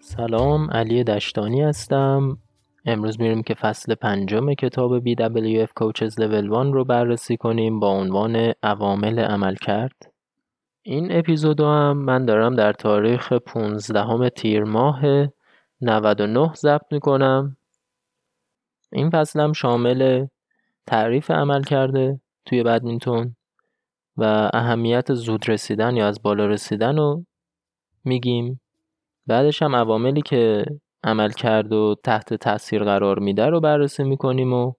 سلام، علی دشتانی هستم. امروز میریم که فصل 5 کتاب BWF Coaches Level 1 رو بررسی کنیم با عنوان عوامل عملکرد. این اپیزودو هم من دارم در تاریخ 15 تیر ماه 99 ضبط میکنم. این فصل هم شامل تعریف عملکرد توی بدمینتون و اهمیت زود رسیدن یا از بالا رسیدن رو میگیم. بعدش هم عواملی که عملکرد و تحت تاثیر قرار میده رو بررسی میکنیم و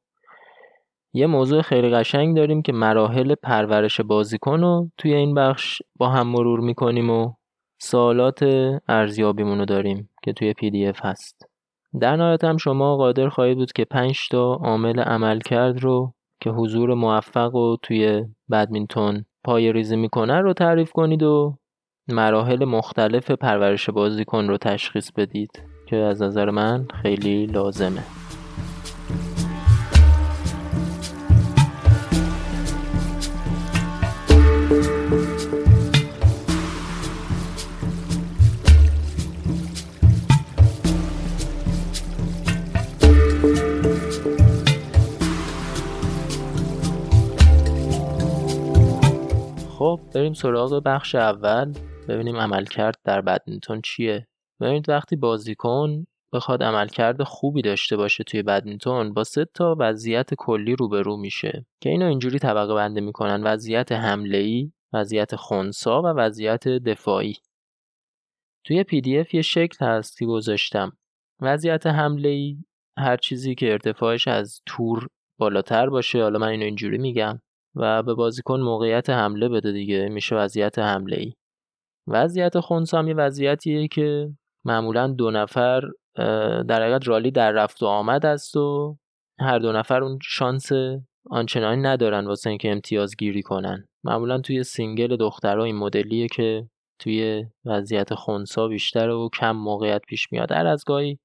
یه موضوع خیلی قشنگ داریم که مراحل پرورش بازیکن رو توی این بخش با هم مرور میکنیم و سوالات ارزیابیمون رو داریم که توی PDF هست. در نهایت هم شما قادر خواهید بود که 5 عامل عملکرد رو که حضور موفق رو توی بدمینتون پایه‌ریزی میکنه رو تعریف کنید و مراحل مختلف پرورش بازیکن رو تشخیص بدید که از نظر من خیلی لازمه. خب بریم سراغ بخش اول، ببینیم عملکرد در بدمینتون چیه. ببینید وقتی بازیکن بخواد عملکرد خوبی داشته باشه توی بدمینتون با 3 وضعیت کلی روبرو میشه که اینو اینجوری طبقه بندی میکنن: وضعیت حمله‌ای، وضعیت خنثا و وضعیت دفاعی. توی PDF یه شکل هست که گذاشتم. وضعیت حمله‌ای هر چیزی که ارتفاعش از تور بالاتر باشه، حالا من اینو اینجوری میگم، و به بازیکن موقعیت حمله بده دیگه، میشه وضعیت حمله‌ای. وضعیت خنثا هم یه وضعیتیه که معمولاً 2 در حقیقت رالی در رفت و آمد است و هر 2 اون شانس آنچنانی ندارن واسه اینکه امتیاز گیری کنن. معمولاً توی سینگل دخترها این مدلیه که توی وضعیت خنثا بیشتره و کم موقعیت پیش میاد، هر از گاهی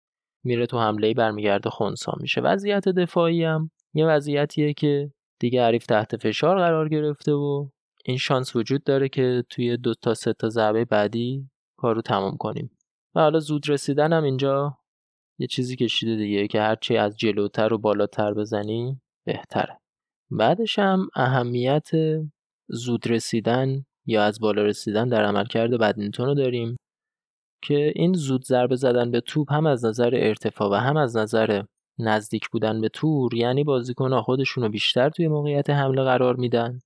میره تو حمله‌ای برمیگرده خنثا میشه. وضعیت دفاعی هم یه وضعیتیه که دیگه حریف تحت فشار قرار گرفته و این شانس وجود داره که توی 2 تا 3 ضربه بعدی کارو تمام کنیم. و حالا زود رسیدن هم اینجا یه چیزی کشیده دیگه که هرچی از جلوتر و بالاتر بزنی بهتره. بعدش هم اهمیت زود رسیدن یا از بالا رسیدن در عملکرد بدمینتون رو داریم که این زود ضربه زدن به توپ هم از نظر ارتفاع و هم از نظر نزدیک بودن به تور، یعنی بازیکن‌ها خودشونو بیشتر توی موقعیت حمله قرار میدن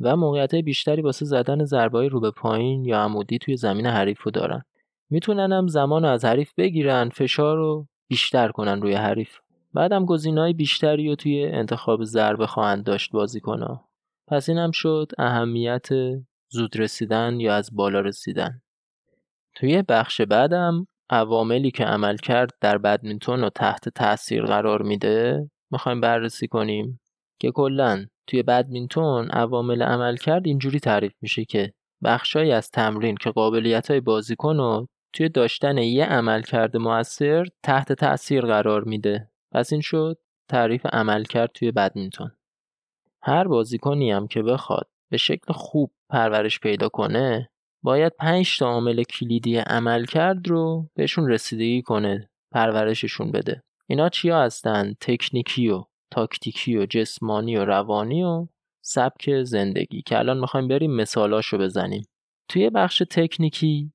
و موقعیت‌های بیشتری واسه زدن ضربه‌های رو به پایین یا عمودی توی زمین حریفو دارن. میتونن هم زمانو از حریف بگیرن، فشار رو بیشتر کنن روی حریف. بعدم گزینه‌های بیشتری رو توی انتخاب ضربه خواهند داشت بازیکن‌ها. پس اینم شد اهمیت زود رسیدن یا از بالا رسیدن. توی بخش بعدم عواملی که عملکرد در بدمینتون رو تحت تاثیر قرار میده میخوایم بررسی کنیم که کلاً توی بدمینتون عوامل عملکرد اینجوری تعریف میشه که بخشایی از تمرین که قابلیت‌های بازیکن رو توی داشتن یه عملکرد مؤثر تحت تاثیر قرار میده. پس این شد تعریف عملکرد توی بدمینتون. هر بازیکنی هم که بخواد به شکل خوب پرورش پیدا کنه باید 5 عامل کلیدی عملکرد رو بهشون رسیدگی کنه، پرورششون بده. اینا چیا هستن؟ تکنیکی و تاکتیکی و جسمانی و روانی و سبک زندگی که الان میخوایم بریم مثالاشو بزنیم. توی بخش تکنیکی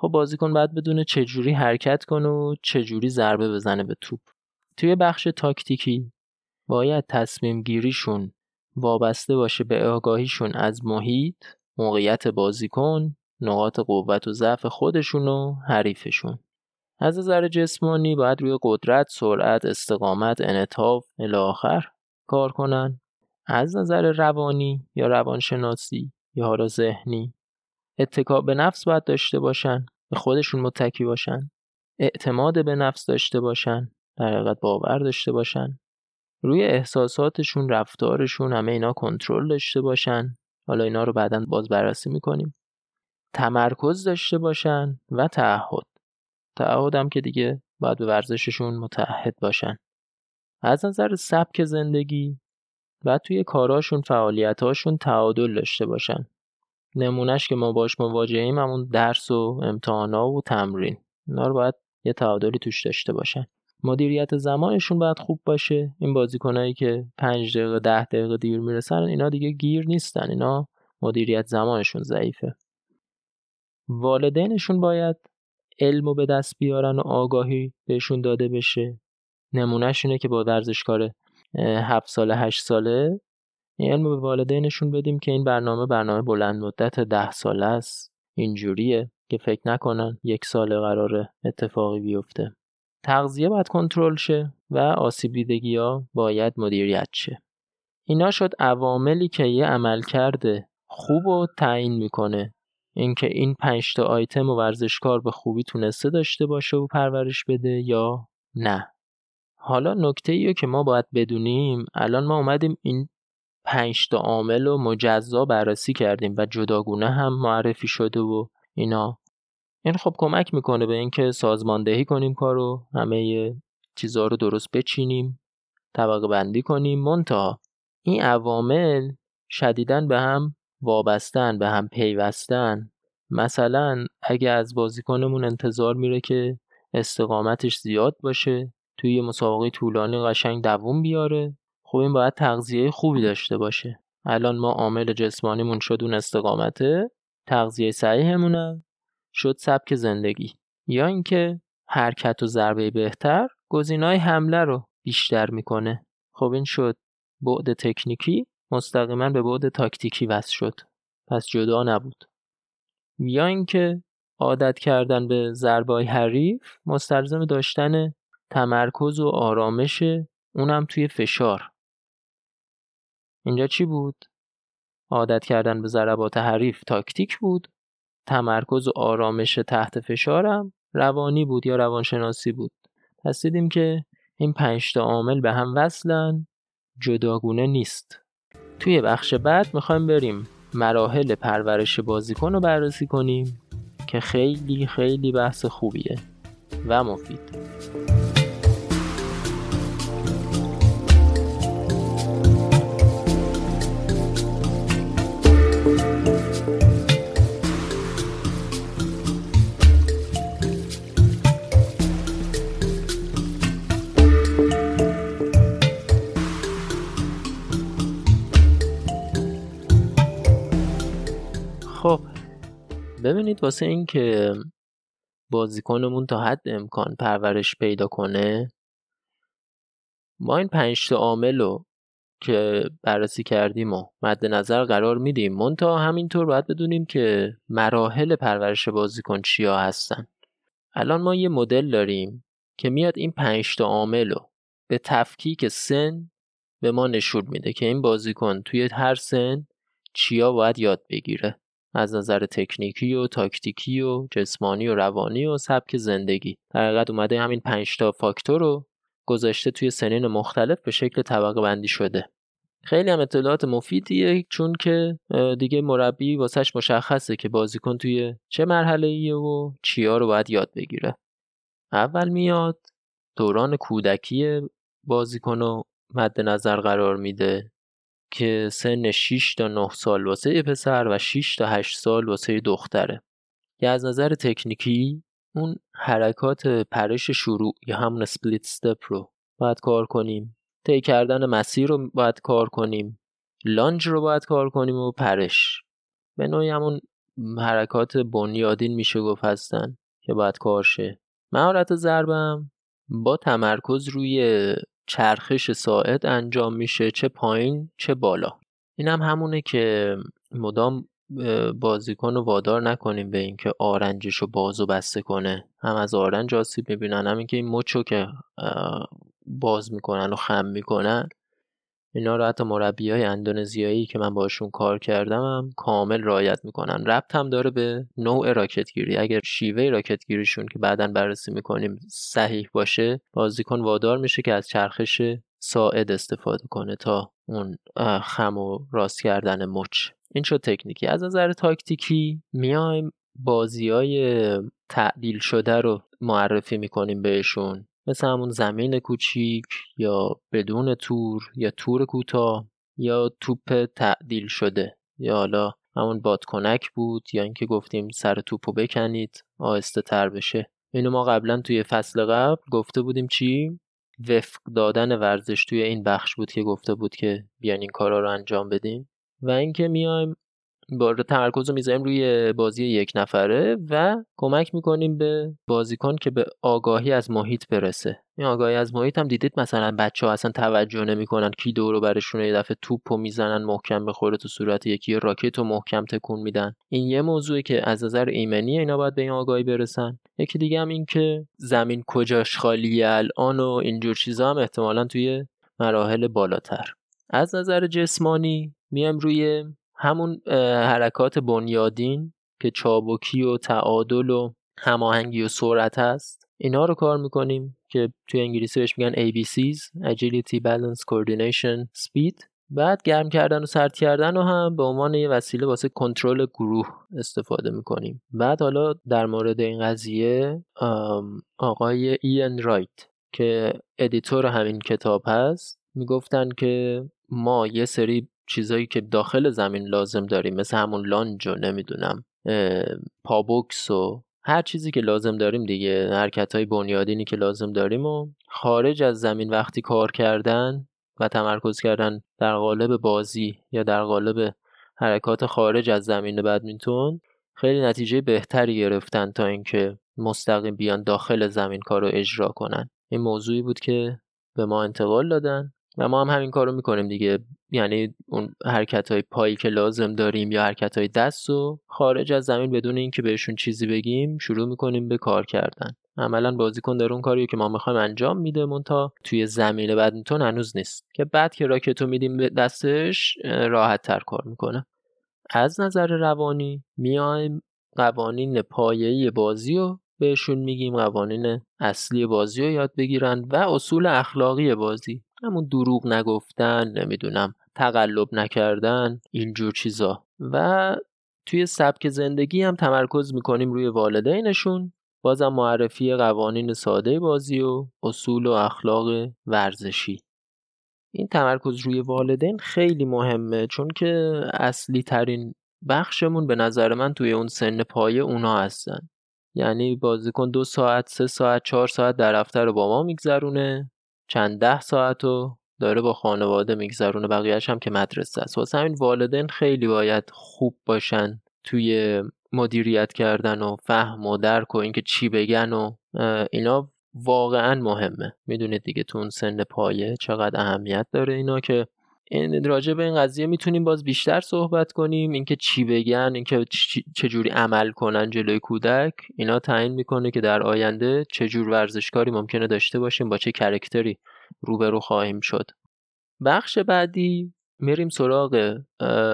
خب بازیکن باید بدونه چجوری حرکت کنه و چجوری ضربه بزنه به توپ. توی بخش تاکتیکی باید تصمیم گیریشون وابسته باشه به آگاهیشون از محیط، موقعیت بازیکن، نقاط قوت و ضعف خودشون و حریفشون. از نظر جسمانی باید روی قدرت، سرعت، استقامت، انعطاف الی آخر کار کنن. از نظر روانی یا روانشناسی یا حالا ذهنی اتکا به نفس باید داشته باشن، به خودشون متکی باشن، اعتماد به نفس داشته باشن، در حقیقت باور داشته باشن. روی احساساتشون، رفتارشون، همه اینا کنترل داشته باشن. حالا اینا رو بعداً باز بررسی می‌کنیم. تمرکز داشته باشن و تعهد هم که دیگه باید به ورزششون متعهد باشن. از نظر سبک زندگی و توی کاراشون، فعالیتاشون تعادل داشته باشن. نمونهش که ما باش مواجهیم همون درس و امتحانا و تمرین. اینا رو باید یه تعادلی توش داشته باشن. مدیریت زمانشون باید خوب باشه. این بازیکنایی که 5 دقیقه 10 دقیقه دیر میرسن اینا دیگه گیر نیستن. اینا مدیریت زمانشون ضعیفه. والدینشون باید علمو به دست بیارن و آگاهی بهشون داده بشه. نمونهش اینه که با ورزشکار 7 ساله 8 ساله این علمو به والدینشون بدیم که این برنامه بلند مدت 10 ساله است. اینجوریه که فکر نکنن یک ساله قراره اتفاقی بیفته. تغذیه باید کنترل شه و آسیب دیدگی‌ها باید مدیریت شه. اینا شد عواملی که یه عملکرد خوب رو تعیین میکنه. اینکه این 5 تا آیتم و ورزشکار به خوبی تونسته داشته باشه و پرورش بده یا نه. حالا نکته‌ایه که ما باید بدونیم، الان ما اومدیم این 5 تا عامل رو مجزا بررسی کردیم و جداگونه هم معرفی شده و اینا. این خب کمک میکنه به اینکه سازماندهی کنیم کارو، همه چیزا رو درست بچینیم، طبقه بندی کنیم. منتها این عوامل شدیداً به هم وابستن، به هم پیوستن. مثلا اگه از بازیکنمون انتظار میره که استقامتش زیاد باشه، توی یه مسابقه طولانی قشنگ دووم بیاره، خب این باید تغذیه خوبی داشته باشه. الان ما عامل جسمانیمون شد اون استقامته، تغذیه صحیحمونه شد سبک زندگی، یا اینکه حرکت و ضربه بهتر گزینه‌های حمله رو بیشتر میکنه. خب این شد بعد تکنیکی، مستقیما به بعد تاکتیکی وصل شد، پس جدا نبود. یا اینکه عادت کردن به ضربه‌های حریف مستلزم داشتن تمرکز و آرامش، اونم توی فشار. اینجا چی بود؟ عادت کردن به ضربات حریف تاکتیک بود، تمرکز و آرامش تحت فشارم روانی بود یا روانشناسی بود. پس دیدیم که این 5 تا عامل به هم وصلن، جداگونه نیست. توی بخش بعد میخوایم بریم مراحل پرورش بازیکن رو بررسی کنیم که خیلی خیلی بحث خوبیه و مفید. خب ببینید، واسه این که بازیکنمون تا حد امکان پرورش پیدا کنه، ما این 5 تا عامل رو که بررسی کردیم و مد نظر قرار میدیم. منتها همینطور باید بدونیم که مراحل پرورش بازیکن چیا هستن. الان ما یه مدل داریم که میاد این 5 تا عامل رو به تفکیک سن به ما نشون میده که این بازیکن توی هر سن چیا باید یاد بگیره از نظر تکنیکی و تاکتیکی و جسمانی و روانی و سبک زندگی. در حقیقت اومده همین 5 تا فاکتور رو گذاشته توی سنین مختلف به شکل طبقه بندی شده. خیلی هم اطلاعات مفیدیه، چون که دیگه مربی واسش مشخصه که بازیکن توی چه مرحله‌ایه و چیا رو باید یاد بگیره. اول میاد دوران کودکی بازیکن رو مد نظر قرار میده که سن 6 تا 9 سال واسه پسر و 6 تا 8 سال واسه دختره. یا از نظر تکنیکی اون حرکات پرش شروع یا همون اسپلیت استپ رو باید کار کنیم، طی کردن مسیر رو باید کار کنیم، لانج رو باید کار کنیم و پرش. به نوعی همون حرکات بنیادین میشه گفت هستن که باید کار شه. مهارت ضربم با تمرکز روی چرخش ساعد انجام میشه، چه پایین چه بالا. این هم همونه که مدام بازیکن رو وادار نکنیم به اینکه آرنجش رو باز و بسته کنه. هم از آرنج آسیب میبینن، هم اینکه این مچو که باز میکنن و خم میکنن. اینا رو حتی مربیای اندونزیایی که من باشون کار کردم هم کامل رعایت میکنن. ربط هم داره به نوع راکتگیری. اگر شیوه راکتگیریشون که بعداً بررسی میکنیم صحیح باشه، بازیکن وادار میشه که از چرخش ساعد استفاده کنه تا اون خم و راست کردن مچ. این شد تکنیکی. از نظر تاکتیکی میایم بازی‌های تعدیل شده رو معرفی میکنیم بهشون، مثل همون زمین کوچیک یا بدون تور یا تور کوتاه یا توپ تعدیل شده یا حالا همون بادکنک بود یا اینکه گفتیم سر توپو بکنید آهسته تر بشه. اینو ما قبلا توی فصل قبل گفته بودیم چی؟ وفق دادن ورزش توی این بخش بود که گفته بود که بیان این کارا رو انجام بدیم. و اینکه میایم با تمرکز رو میذاریم روی بازی یک نفره و کمک میکنیم به بازیکن که به آگاهی از محیط برسه. این آگاهی از محیط هم دیدید مثلا بچه‌ها اصلا توجه نمیکنن کی دور و برشونه، یه دفعه توپو میزنن محکم بخوره تو صورت یکی، راکتو محکم تکون میدن. این یه موضوعی که از نظر ایمنی اینا باید به این آگاهی برسن. یکی دیگه هم این که زمین کجاش خالیه الان و اینجور چیزا هم احتمالاً توی مراحل بالاتر. از نظر جسمانی میام روی همون حرکات بنیادین که چابکی و تعادل و هماهنگی و سرعت هست، اینا رو کار میکنیم که توی انگلیسی بهش میگن ABCs Agility, Balance, Coordination, Speed. بعد گرم کردن و سرد کردن رو هم به عنوان یه وسیله واسه کنترل گروه استفاده میکنیم. بعد حالا در مورد این قضیه آقای ایان رایت که ادیتور همین کتاب هست میگفتن که ما یه سری چیزایی که داخل زمین لازم داریم مثل همون لانج و نمیدونم پابوکس و هر چیزی که لازم داریم دیگه، حرکت‌های بنیادینی که لازم داریم و خارج از زمین وقتی کار کردن و تمرکز کردن در قالب بازی یا در قالب حرکات خارج از زمین بدمینتون خیلی نتیجه بهتری گرفتن تا اینکه مستقیم بیان داخل زمین کارو اجرا کنن. این موضوعی بود که به ما انتقال دادن و ما هم همین کارو میکنیم دیگه، یعنی اون حرکت‌های پایی که لازم داریم یا حرکت‌های دست رو خارج از زمین بدون اینکه بهشون چیزی بگیم شروع می‌کنیم به کار کردن. عملاً بازیکن داره اون کاریو که ما می‌خوایم انجام میده مونتا توی زمین بدمینتون هنوز نیست که بعد که راکتو میدیم به دستش راحت‌تر کار میکنه. از نظر روانی میایم قوانین پایه‌ای بازی رو بهشون میگیم، قوانین اصلی بازی رو یاد بگیرن و اصول اخلاقی بازی، همون دروغ نگفتن، نمیدونم تقلب نکردن، اینجور چیزا. و توی سبک زندگی هم تمرکز میکنیم روی والدینشون، بازم معرفی قوانین ساده بازی و اصول و اخلاق ورزشی. این تمرکز روی والدین خیلی مهمه چون که اصلی ترین بخشمون به نظر من توی اون سن پایه اونا هستن. یعنی بازیکن 2 ساعت 3 ساعت 4 ساعت در هفته رو با ما میگذرونه، چند 10 ساعت رو داره با خانواده میگذرونه، بقیه‌اش هم که مدرسه است. واسه همین والدین خیلی باید خوب باشن توی مدیریت کردن و فهم و درک و اینکه چی بگن و اینا واقعا مهمه. میدونید دیگه تو اون سن پایه چقدر اهمیت داره اینا، که این راجع به این قضیه میتونیم باز بیشتر صحبت کنیم، اینکه چی بگن، اینکه چجوری عمل کنن جلوی کودک، اینا تعیین میکنه که در آینده چجور ورزشکاری ممکنه داشته باشیم، با چه کرکتری روبرو خواهیم شد. بخش بعدی میریم سراغ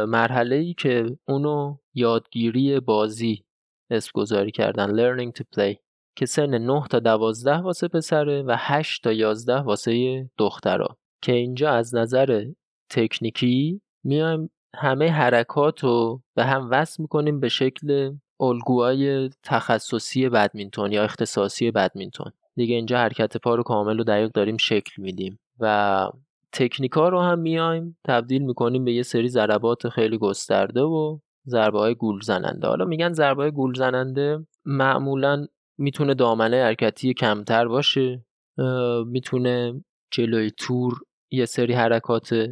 مرحله‌ای که اونو یادگیری بازی اسم گذاری کردن، learning to play، که سن 9 تا 12 واسه پسره و 8 تا 11 واسه دخترا. که اینجا از نظر تکنیکی میایم همه حرکات رو به هم وصل میکنیم به شکل الگوهای تخصصی بدمینتون یا اختصاصی بدمینتون دیگه. اینجا حرکت پا رو کامل و دقیق داریم شکل میدیم و تکنیکا رو هم میایم تبدیل میکنیم به یه سری ضربات خیلی گسترده و ضربه‌های گول زننده. حالا میگن ضربه‌های گول زننده معمولاً میتونه دامنه حرکتی کمتر باشه، میتونه جلوی تور یه سری حرکات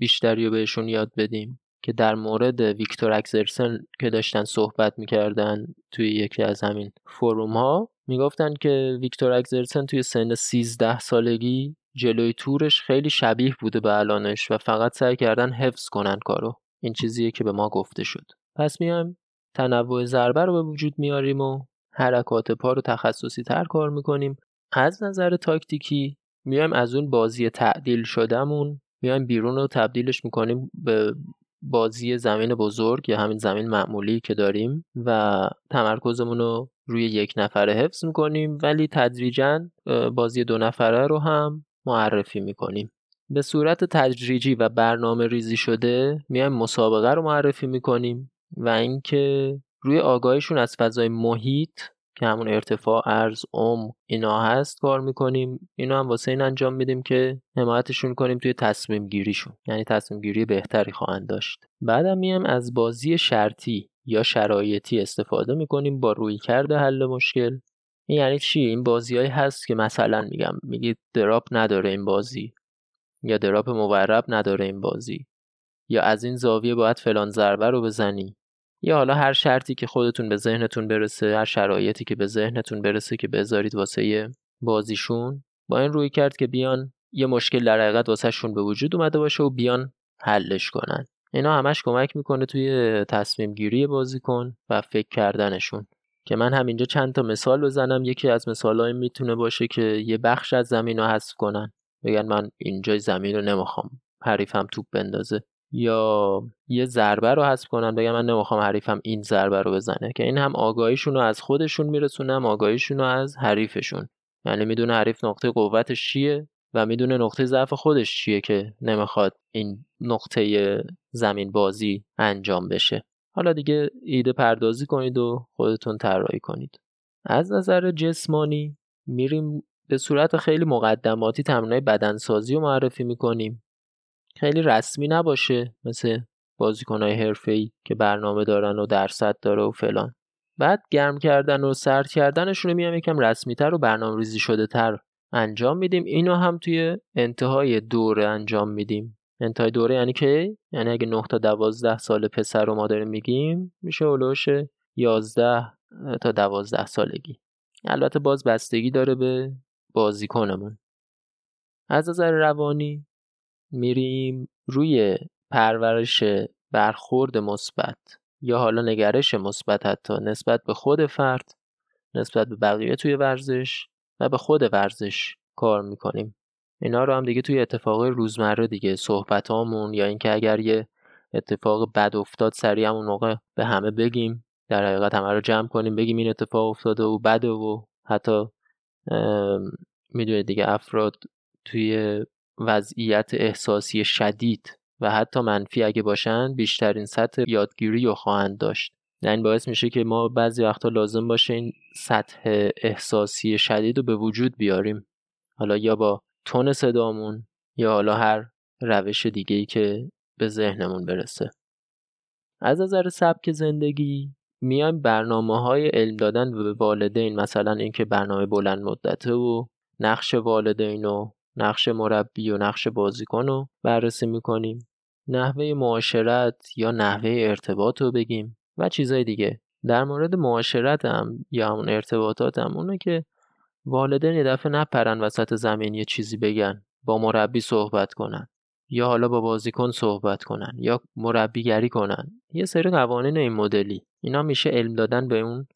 بیشتری رو بهشون یاد بدیم که در مورد ویکتور اکسلسن که داشتن صحبت میکردن توی یکی از همین فروم ها میگفتن که ویکتور اکسلسن توی سن 13 سالگی جلوی تورش خیلی شبیه بوده به الانش و فقط سعی کردن حفظ کنن کارو. این چیزیه که به ما گفته شد. پس میایم تنوع ضربه رو به وجود میاریم و حرکات پا رو تخصصی تر کار میکنیم. از نظر تاکتیکی میایم از اون بازی تعدیل شدهمون میایم بیرون رو تبدیلش میکنیم به بازی زمین بزرگ یا همین زمین معمولی که داریم و تمرکزمون رو روی یک نفره حفظ میکنیم، ولی تدریجاً بازی 2 نفره رو هم معرفی میکنیم. به صورت تدریجی و برنامه ریزی شده میایم مسابقه رو معرفی میکنیم و اینکه روی آگاهیشون از فضای محیط که همون ارتفاع، عرض، عمق اینا هست کار میکنیم. اینو هم واسه این انجام میدیم که حمایتشون کنیم توی تصمیم گیریشون، یعنی تصمیم گیری بهتری خواهند داشت. بعدم میایم از بازی شرطی یا شرایطی استفاده میکنیم با رویکرد حل مشکل. این یعنی چی؟ این بازیایی هست که مثلا میگید دراپ نداره این بازی، یا دراپ مورب نداره این بازی، یا از این زاویه باید فلان ضربه رو بزنی، یا حالا هر شرطی که خودتون به ذهنتون برسه، هر شرایطی که به ذهنتون برسه که بذارید واسه بازیشون. با این روی کرد که بیان یه مشکل در حقیقت واسه شون به وجود اومده باشه و بیان حلش کنن. اینا همش کمک میکنه توی تصمیم گیری بازیکن و فکر کردنشون. که من همینجا چند تا مثال بزنم. یکی از مثالای میتونه باشه که یه بخش از زمین رو حذف کنن، بگن من اینجای زمین رو نمیخوام حریفم توپ بندازه، یا یه ضربه رو حذف کنن، بگن من نمیخوام حریفم این ضربه رو بزنه. که این هم آگاهیشون رو از خودشون میرسونه، هم آگاهیشون رو از حریفشون. یعنی میدونه حریف نقطه قوتش چیه و میدونه نقطه ضعف خودش چیه که نمیخواد این نقطه زمین بازی انجام بشه. حالا دیگه ایده پردازی کنید و خودتون طراحی کنید. از نظر جسمانی میریم به صورت خیلی مقدماتی تمرینای بدنسازی رو معرفی میکنیم. خیلی رسمی نباشه، مثل بازیکن‌های حرفه‌ای که برنامه دارن و درصد داره و فلان. بعد گرم کردن و سرد کردنشون رو میام یکم رسمی‌تر و برنامه‌ریزی شده‌تر انجام میدیم. اینو هم توی انتهای دوره انجام میدیم. انتهای دوره یعنی که یعنی اگه 9 تا 12 سال پسر رو ما داریم میگیم، میشه اولش 11 تا 12 سالگی. البته باز بستگی داره به بازیکنمون. از نظر روانی میریم روی پرورش برخورد مثبت، یا حالا نگرش مثبت حتی نسبت به خود فرد، نسبت به بقیه توی ورزش و به خود ورزش کار میکنیم. اینا رو هم دیگه توی اتفاقای روزمره دیگه، صحبتامون، یا اینکه اگر یه اتفاق بد افتاد سریع همون موقع به همه بگیم، در حقیقت همه رو جمع کنیم بگیم این اتفاق افتاده و بده و حتی میدونید دیگه افراد توی وضعیت احساسی شدید و حتی منفی اگه باشن بیشترین سطح یادگیری رو خواهند داشت. این باعث میشه که ما بعضی وقتا لازم باشه این سطح احساسی شدید رو به وجود بیاریم، حالا یا با تون صدامون یا حالا هر روش دیگه‌ای که به ذهنمون برسه. از نظر سبک زندگی میایم برنامه‌های علم دادن به والدین، مثلا اینکه برنامه بلند مدته و نقش والدین و نقش مربی و نقش بازیکن رو بررسی میکنیم. نحوه معاشرت یا نحوه ارتباط رو بگیم و چیزای دیگه. در مورد معاشرت هم یا همون ارتباطات هم اونه که والدین یه دفعه نپرن وسط زمین یه چیزی بگن، با مربی صحبت کنن، یا حالا با بازیکن صحبت کنن، یا مربیگری کنن. یه سری قوانین این مدلی. اینا میشه علم دادن به اون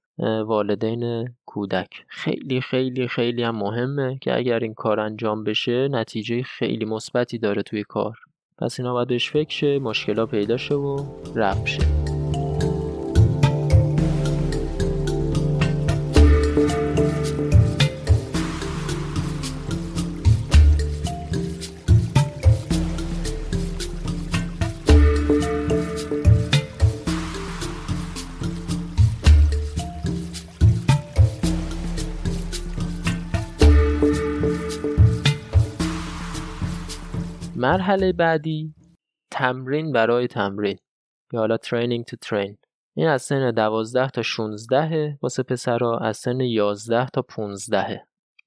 والدین کودک. خیلی خیلی خیلی هم مهمه که اگر این کار انجام بشه نتیجه خیلی مثبتی داره توی کار. پس اینا باید بهش فکر شه، مشکلات پیدا شه و رفع شه. مرحله بعدی تمرین برای تمرین، یا حالا training to train. این از سن 12 تا 16 واسه پسرها، از سن 11 تا 15.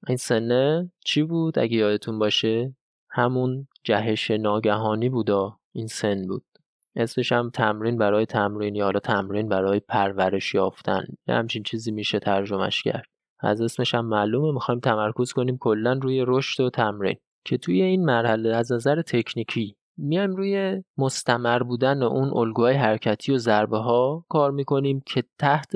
این سن چی بود اگه یادتون باشه؟ همون جهش ناگهانی بودا. این سن بود، اسمش هم تمرین برای تمرین یا حالا تمرین برای پرورش یافتن، یه همچین چیزی میشه ترجمهش کرد. از اسمش هم معلومه میخوایم تمرکز کنیم کلن روی رشد و تمرین. که توی این مرحله از نظر تکنیکی میایم روی مستمر بودن اون الگوهای حرکتی و ضربه ها کار میکنیم که تحت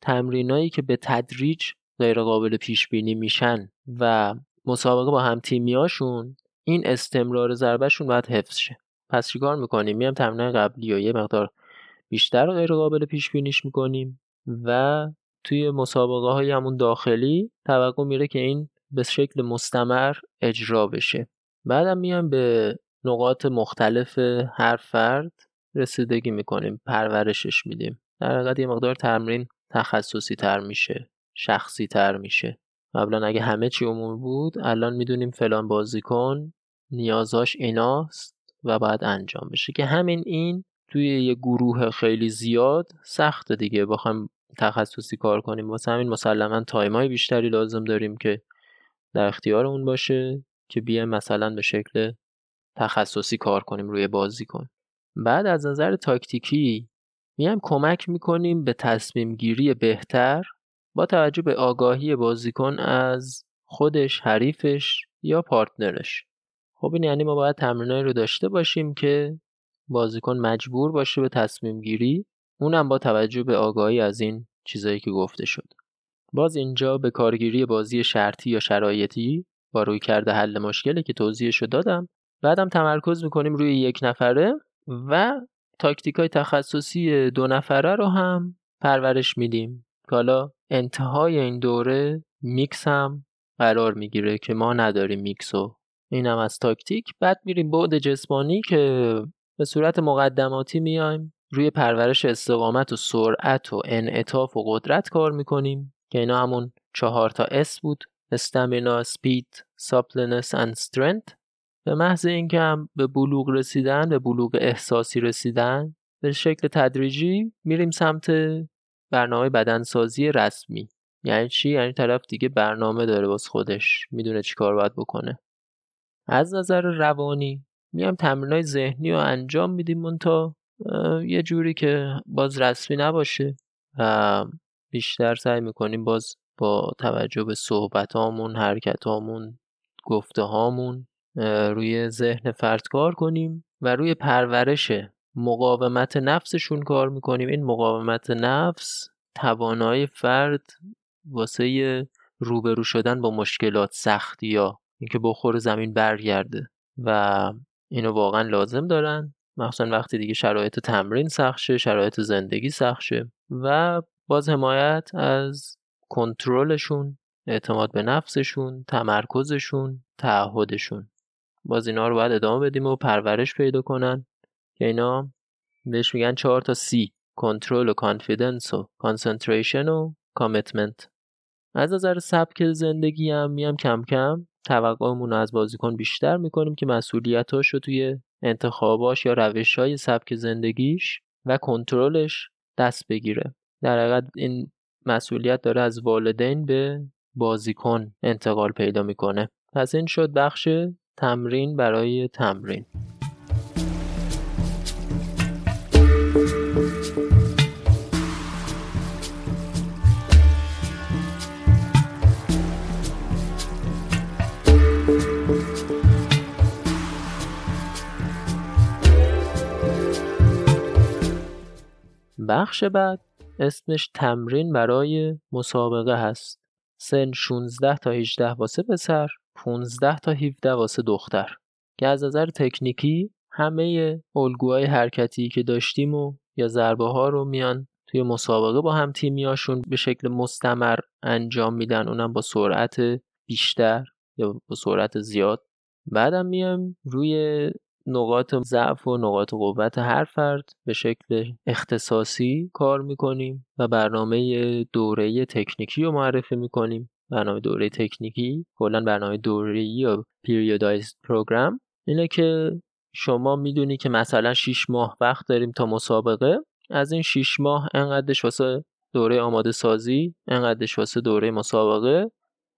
تمرینایی که به تدریج غیر قابل پیش بینی میشن و مسابقه با هم تیمیاشون این استمرار ضربه شون باید حفظ شه. پس چیکار میکنیم؟ میایم تمرین قبلی و یه مقدار بیشتر غیر قابل پیش بینیش میکنیم و توی مسابقه های همون داخلی توقع میره که این به شکل مستمر اجرا بشه. بعدم میام به نقاط مختلف هر فرد رسیدگی میکنیم، پرورشش میدیم. در حقیقت یه مقدار تمرین تخصصی تر میشه، شخصی تر میشه. قبلا اگه همه چی عمومی بود، الان میدونیم فلان بازیکن نیازاش ایناست و باید انجام بشه، که همین این توی یه گروه خیلی زیاد سخت دیگه. بخوایم تخصصی کار کنیم واسه همین مسلماً تایمای بیشتری لازم داریم که در اختیارمون باشه که بیایم مثلا به شکل تخصصی کار کنیم روی بازیکن. بعد از نظر تاکتیکی میایم کمک میکنیم به تصمیم گیری بهتر با توجه به آگاهی بازیکن از خودش، حریفش یا پارتنرش. خب این یعنی ما باید تمرینایی رو داشته باشیم که بازیکن مجبور باشه به تصمیم گیری، اونم با توجه به آگاهی از این چیزایی که گفته شد. باز اینجا به کارگیری بازی شرطی یا شرایطی با روی کرده حل مشکلی که توضیحشو دادم. بعدم تمرکز میکنیم روی یک نفره و تاکتیکای تخصصی دو نفره رو هم پرورش میدیم. حالا انتهای این دوره میکس هم قرار میگیره که ما نداریم میکسو. اینم از تاکتیک. بعد میریم بعد جسمانی که به صورت مقدماتی میایم روی پرورش استقامت و سرعت و انعطاف و قدرت کار میکنیم که اینا همون 4 تا S بود: استامینا، سپید، ساپلنس اند استرنت. به محض اینکه هم به بلوغ رسیدن، به بلوغ احساسی رسیدن، به شکل تدریجی میریم سمت برنامه بدنسازی رسمی. یعنی چی؟ یعنی طرف دیگه برنامه داره واسه خودش، میدونه چی کار باید بکنه. از نظر روانی میام تمرینای ذهنی رو انجام میدیم اون تا یه جوری که باز رسمی نباشه و بیشتر سعی میکنیم باز با توجه به صحبتامون، حرکتامون، گفتهامون روی ذهن فرد کار کنیم و روی پرورش مقاومت نفسشون کار میکنیم. این مقاومت نفس توانایی فرد واسه روبرو شدن با مشکلات، سختی ها، اینکه بخور زمین برگرده، و اینو واقعا لازم دارن، مخصوصا وقتی دیگه شرایط تمرین سخت شه، شرایط زندگی سخت شه. و باز حمایت از کنترلشون، اعتماد به نفسشون، تمرکزشون، تعهدشون. باز اینا رو باید ادامه بدیم و پرورش پیدا کنن که اینا بهش میگن 4 تا C: کنترل و کانفیدنس و کانسنتریشن و کامیتمنت. از نظر سبک زندگی هم میام کم کم توقعمون رو از بازیکن بیشتر میکنیم که مسئولیتاش رو توی انتخاباش یا روش‌های سبک زندگیش و کنترلش دست بگیره. در حقیقت این مسئولیت داره از والدین به بازیکن انتقال پیدا میکنه. پس این شد بخش تمرین برای تمرین. بخش بعد اسمش تمرین برای مسابقه هست. سن 16 تا 18 واسه پسر، 15 تا 17 واسه دختر، که از نظر تکنیکی همه الگوهای حرکتی که داشتیم و یا ضربه ها رو میان توی مسابقه با هم تیمیاشون به شکل مستمر انجام میدن، اونم با سرعت بیشتر یا با سرعت زیاد. بعدم میام روی نقاط ضعف و نقاط قوت هر فرد به شکل اختصاصی کار میکنیم و برنامه دوره تکنیکی رو معرفی میکنیم. برنامه دوره تکنیکی، کلا برنامه دوره یا پیریودایزد پروگرام، اینه که شما میدونی که مثلا 6 ماه وقت داریم تا مسابقه. از این 6 ماه انقدرش واسه دوره آماده سازی، انقدرش واسه دوره مسابقه.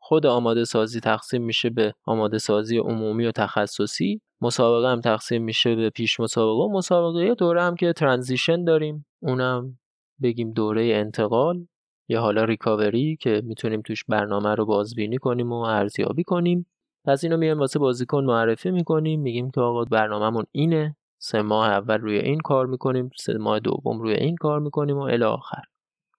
خود آماده سازی تقسیم میشه به آماده سازی عمومی و تخصصی، مسابقه هم تقسیم میشه به پیش مسابقه و مسابقه، دوره هم که ترانزیشن داریم، اونم بگیم دوره انتقال یا حالا ریکاوری که میتونیم توش برنامه رو بازبینی کنیم و ارزیابی کنیم. پس اینو میایم واسه بازیکن معرفی میکنیم، میگیم که آقا برنامه‌مون اینه، 3 ماه اول روی این کار میکنیم، 3 ماه دوم روی این کار میکنیم و الی آخر.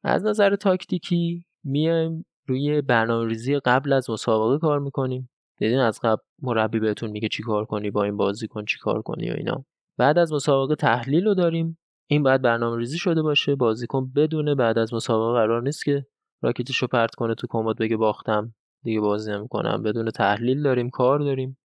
از نظر تاکتیکی میایم روی برنامه‌ریزی قبل از مسابقه کار میکنیم. دیدین از قبل مربی بهتون میگه چی کار کنی با این بازیکن، چی کار کنی و اینا. بعد از مسابقه تحلیل رو داریم، این باید برنامه‌ریزی شده باشه. بازیکن بدونه بعد از مسابقه قرار نیست که راکتشو پرت کنه تو کمد بگه باختم دیگه بازی نمی‌کنم. بدون تحلیل داریم، کار داریم.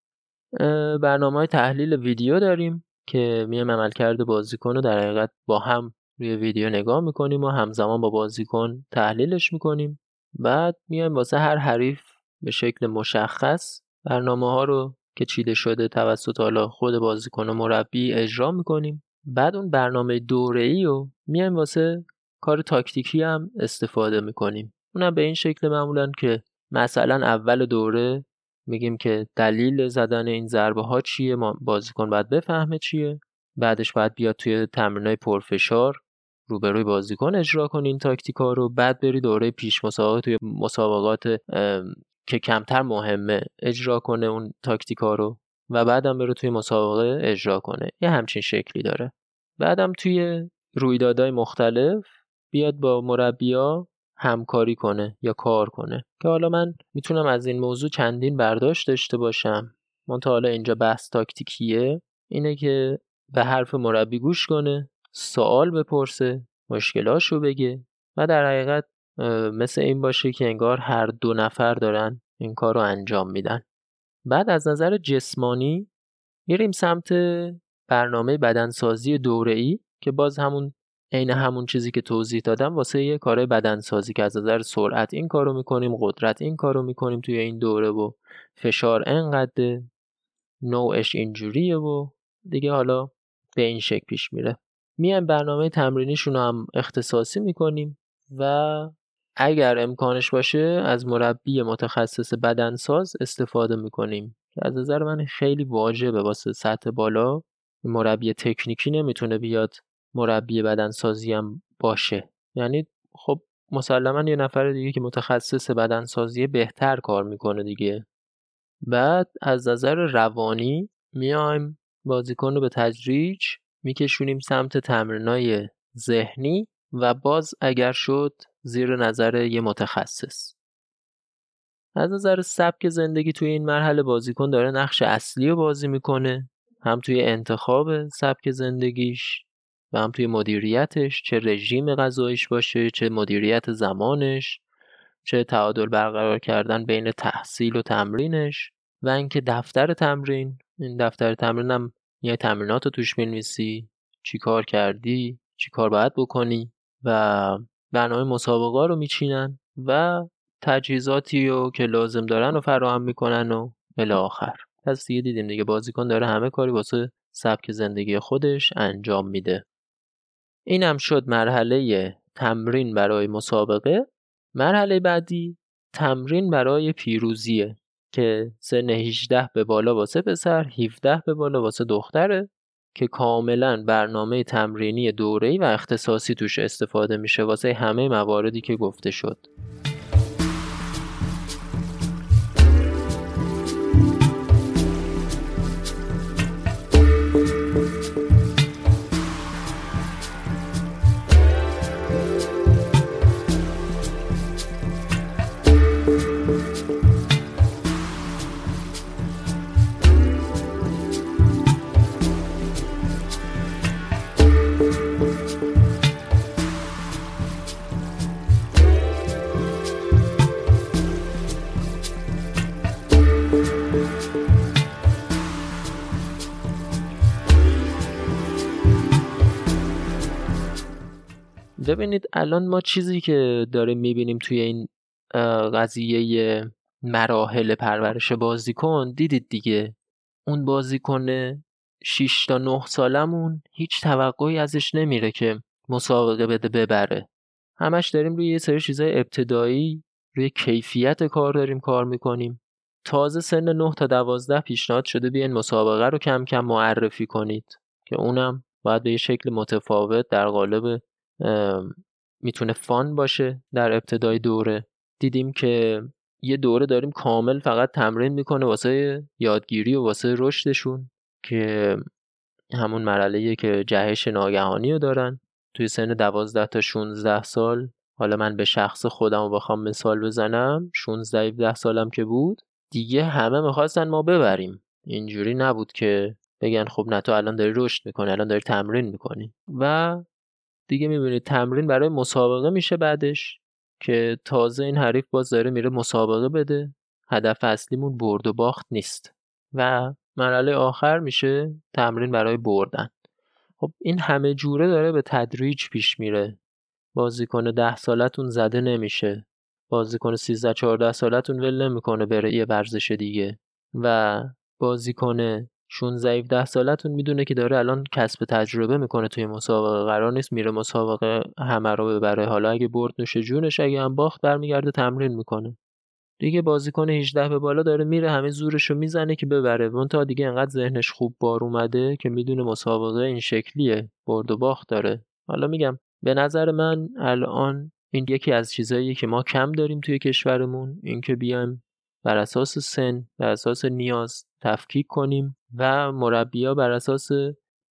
برنامه‌های تحلیل ویدیو داریم که میایم عملکرد بازیکن رو در حقیقت با هم روی ویدیو نگاه میکنیم و همزمان با بازیکن تحلیلش میکنیم. بعد میایم واسه هر حریف به شکل مشخص برنامه‌ها رو که چیده شده توسط حالا خود بازیکن و مربی اجرا میکنیم. بعد اون برنامه دوره‌ای رو میایم واسه کار تاکتیکی هم استفاده میکنیم. اونم به این شکل معمولاً که مثلا اول دوره میگیم که دلیل زدن این ضربه ها چیه، بازیکن باید بفهمه چیه، بعدش باید بیاد توی تمرینای پرفشار روبروی بازیکن اجرا کنین این تاکتیکا رو، بعد بری دوره پیش مسابقه توی مسابقات که کمتر مهمه اجرا کنه اون تاکتیکا رو و بعدم بره توی مسابقه اجرا کنه. یه همچین شکلی داره. بعدم توی رویدادهای مختلف بیاد با مربی‌ها همکاری کنه یا کار کنه که حالا من میتونم از این موضوع چندین برداشت داشته باشم. منتها حالا اینجا بحث تاکتیکیه، اینه که به حرف مربی گوش کنه، سوال بپرسه، مشکلاشو بگه و در حقیقت مثل این باشه که انگار هر دو نفر دارن این کار رو انجام میدن. بعد از نظر جسمانی میریم سمت برنامه بدنسازی دوره‌ای که باز همون چیزی که توضیح دادم واسه یه کارای بدنسازی که از نظر سرعت این کارو میکنیم، قدرت این کارو میکنیم توی این دوره و فشار انقدر نوعش اینجوریه و دیگه حالا به این شکل پیش میره. میایم برنامه تمرینیشون رو هم اختصاصی میکنیم و اگر امکانش باشه از مربی متخصص بدنساز استفاده میکنیم که از نظر من خیلی واجبه واسه سطح بالا. مربی تکنیکی نمیتونه بیاد مربی بدنسازی هم باشه، یعنی خب مسلماً یه نفر دیگه که متخصص بدنسازی بهتر کار میکنه دیگه. بعد از نظر روانی میایم بازیکن رو به تدریج میکشونیم سمت تمرینای ذهنی و باز اگر شد زیر نظر یه متخصص. از نظر سبک زندگی توی این مرحله بازیکن داره نقش اصلی رو بازی میکنه، هم توی انتخاب سبک زندگیش و هم توی مدیریتش، چه رژیم غذاییش باشه، چه مدیریت زمانش، چه تعادل برقرار کردن بین تحصیل و تمرینش و اینکه دفتر تمرین، این دفتر تمرینم یه تمرینات رو توش می‌نویسی، چی کار کردی، چی کار باید بکنی و برنامه مسابقه رو میچینن و تجهیزاتی رو که لازم دارن رو فراهم میکنن و الی آخر. پس دیگه دیدیم دیگه بازیکن داره همه کاری واسه سبک زندگی خودش انجام میده. این هم شد مرحله تمرین برای مسابقه. مرحله بعدی تمرین برای پیروزیه که سن 18 به بالا واسه پسر، 17 به بالا واسه دختره که کاملا برنامه تمرینی دوره‌ای و اختصاصی توش استفاده میشه واسه همه مواردی که گفته شد. ببینید الان ما چیزی که داریم میبینیم توی این قضیه مراحل پرورش بازیکن، دیدید دیگه اون بازیکن 6 تا 9 سالمون هیچ توقعی ازش نمیره که مسابقه بده ببره. همش داریم روی یه سری چیزای ابتدایی، روی کیفیت کار داریم کار میکنیم. تازه سن 9 تا 12 پیشنهاد شده بیاین مسابقه رو کم کم معرفی کنید که اونم باید به یه شکل متفاوت در قالب میتونه فان باشه. در ابتدای دوره دیدیم که یه دوره داریم کامل فقط تمرین میکنه واسه یادگیری و واسه رشدشون که همون مرحله‌ایه که جهش ناگهانی رو دارن توی سن 12 تا 16 سال. حالا من به شخص خودم رو بخوام مثال بزنم، 16-17 سالم که بود دیگه همه میخواستن ما ببریم. اینجوری نبود که بگن خب نه تو الان داری رشد میکنی، الان داری تمرین میکنی. و دیگه میبینید تمرین برای مسابقه میشه بعدش که تازه این حریف باز داره میره مسابقه بده، هدف اصلیمون برد و باخت نیست. و مرحله آخر میشه تمرین برای بردن. خب این همه جوره داره به تدریج پیش میره. بازیکن 10 سالتون زده نمیشه. بازیکن 13 14 سالتون ول نمیکنه بره یه ورزش دیگه و بازیکن 16 17 سالتون میدونه که داره الان کسب تجربه میکنه توی مسابقه، قرار نیست میره مسابقه همه رو ببره. حالا اگه برد نشه جونش، اگه هم باخت برمیگرده تمرین میکنه. دیگه بازیکن 18 به بالا داره میره همه زورشو میزنه که ببره، منتها دیگه انقدر ذهنش خوب بار اومده که میدونه مسابقه این شکلیه، برد و باخت داره. حالا میگم به نظر من الان این یکی از چیزاییه که ما کم داریم توی کشورمون، اینکه بیایم بر اساس سن، بر اساس نیاز تفکیک کنیم و مربی‌ها بر اساس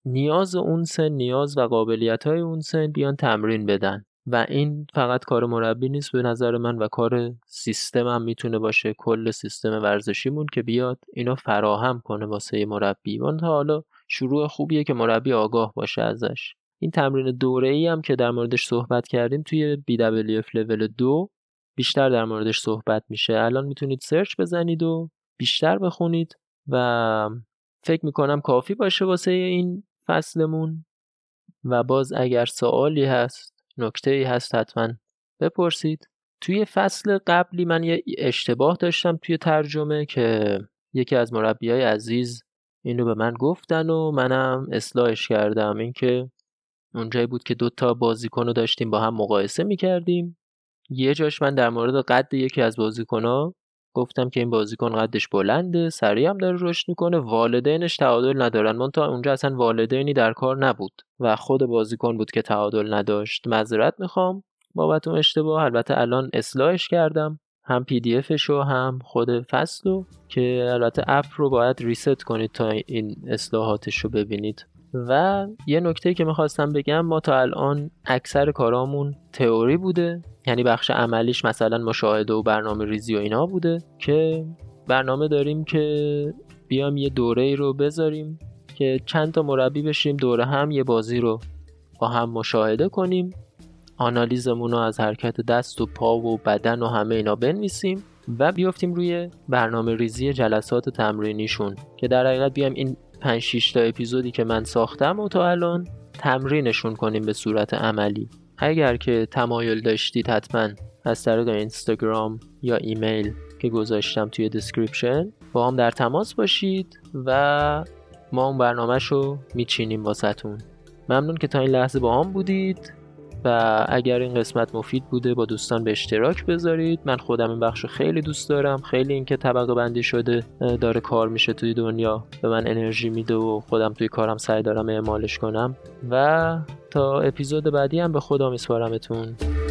نیاز اون سن، نیاز و قابلیت‌های اون سن بیان تمرین بدن. و این فقط کار مربی نیست به نظر من، و کار سیستم هم میتونه باشه، کل سیستم ورزشیمون که بیاد اینو فراهم کنه واسه مربی. اون حالا شروع خوبیه که مربی آگاه باشه ازش. این تمرین دوره‌ای هم که در موردش صحبت کردیم توی BWF Level 2 بیشتر در موردش صحبت میشه. الان میتونید سرچ بزنید و بیشتر بخونید و فکر میکنم کافی باشه واسه این فصلمون. و باز اگر سوالی هست، نکته‌ای هست، حتما بپرسید. توی فصل قبلی من یه اشتباه داشتم توی ترجمه که یکی از مربیای عزیز اینو به من گفتن و منم اصلاحش کردم. اینکه اونجایی بود که دوتا بازیکن رو داشتیم با هم مقایسه میکردیم، یه جاش من در مورد قد یکی از بازیکن‌ها گفتم که این بازیکن قدش بلنده، سریع هم داره رشد میکنه، والدینش تعادل ندارن. من تا اونجا اصلا والدینی در کار نبود و خود بازیکن بود که تعادل نداشت. معذرت میخوام بابت اون اشتباه. البته الان اصلاحش کردم، هم PDFش و هم خود فصلو، که البته اپ رو باید ریست کنید تا این اصلاحاتش رو ببینید. و یه نکته که میخواستم بگم، ما تا الان اکثر کارامون تئوری بوده، یعنی بخش عملیش مثلا مشاهده و برنامه ریزی و اینا بوده، که برنامه داریم که بیام یه دوره رو بذاریم که چند تا مربی بشیم دوره هم یه بازی رو با هم مشاهده کنیم، آنالیزمون رو از حرکت دست و پا و بدن و همه اینا بنویسیم و بیافتیم روی برنامه ریزی جلسات تمرینیشون، که در حقیقت بیام این 5-6 تا اپیزودی که من ساختم و تا الان تمرینشون کنیم به صورت عملی. اگر که تمایل داشتید حتما از طریق اینستاگرام یا ایمیل که گذاشتم توی دسکریپشن با هم در تماس باشید و ما اون برنامه شو میچینیم واسه تون. ممنون که تا این لحظه با هم بودید و اگر این قسمت مفید بوده با دوستان به اشتراک بذارید. من خودم این بخش رو خیلی دوست دارم، خیلی اینکه طبقه بندی شده داره کار میشه توی دنیا به من انرژی میده و خودم توی کارم سعی دارم اعمالش کنم. و تا اپیزود بعدی هم به خدا میسپارمتون.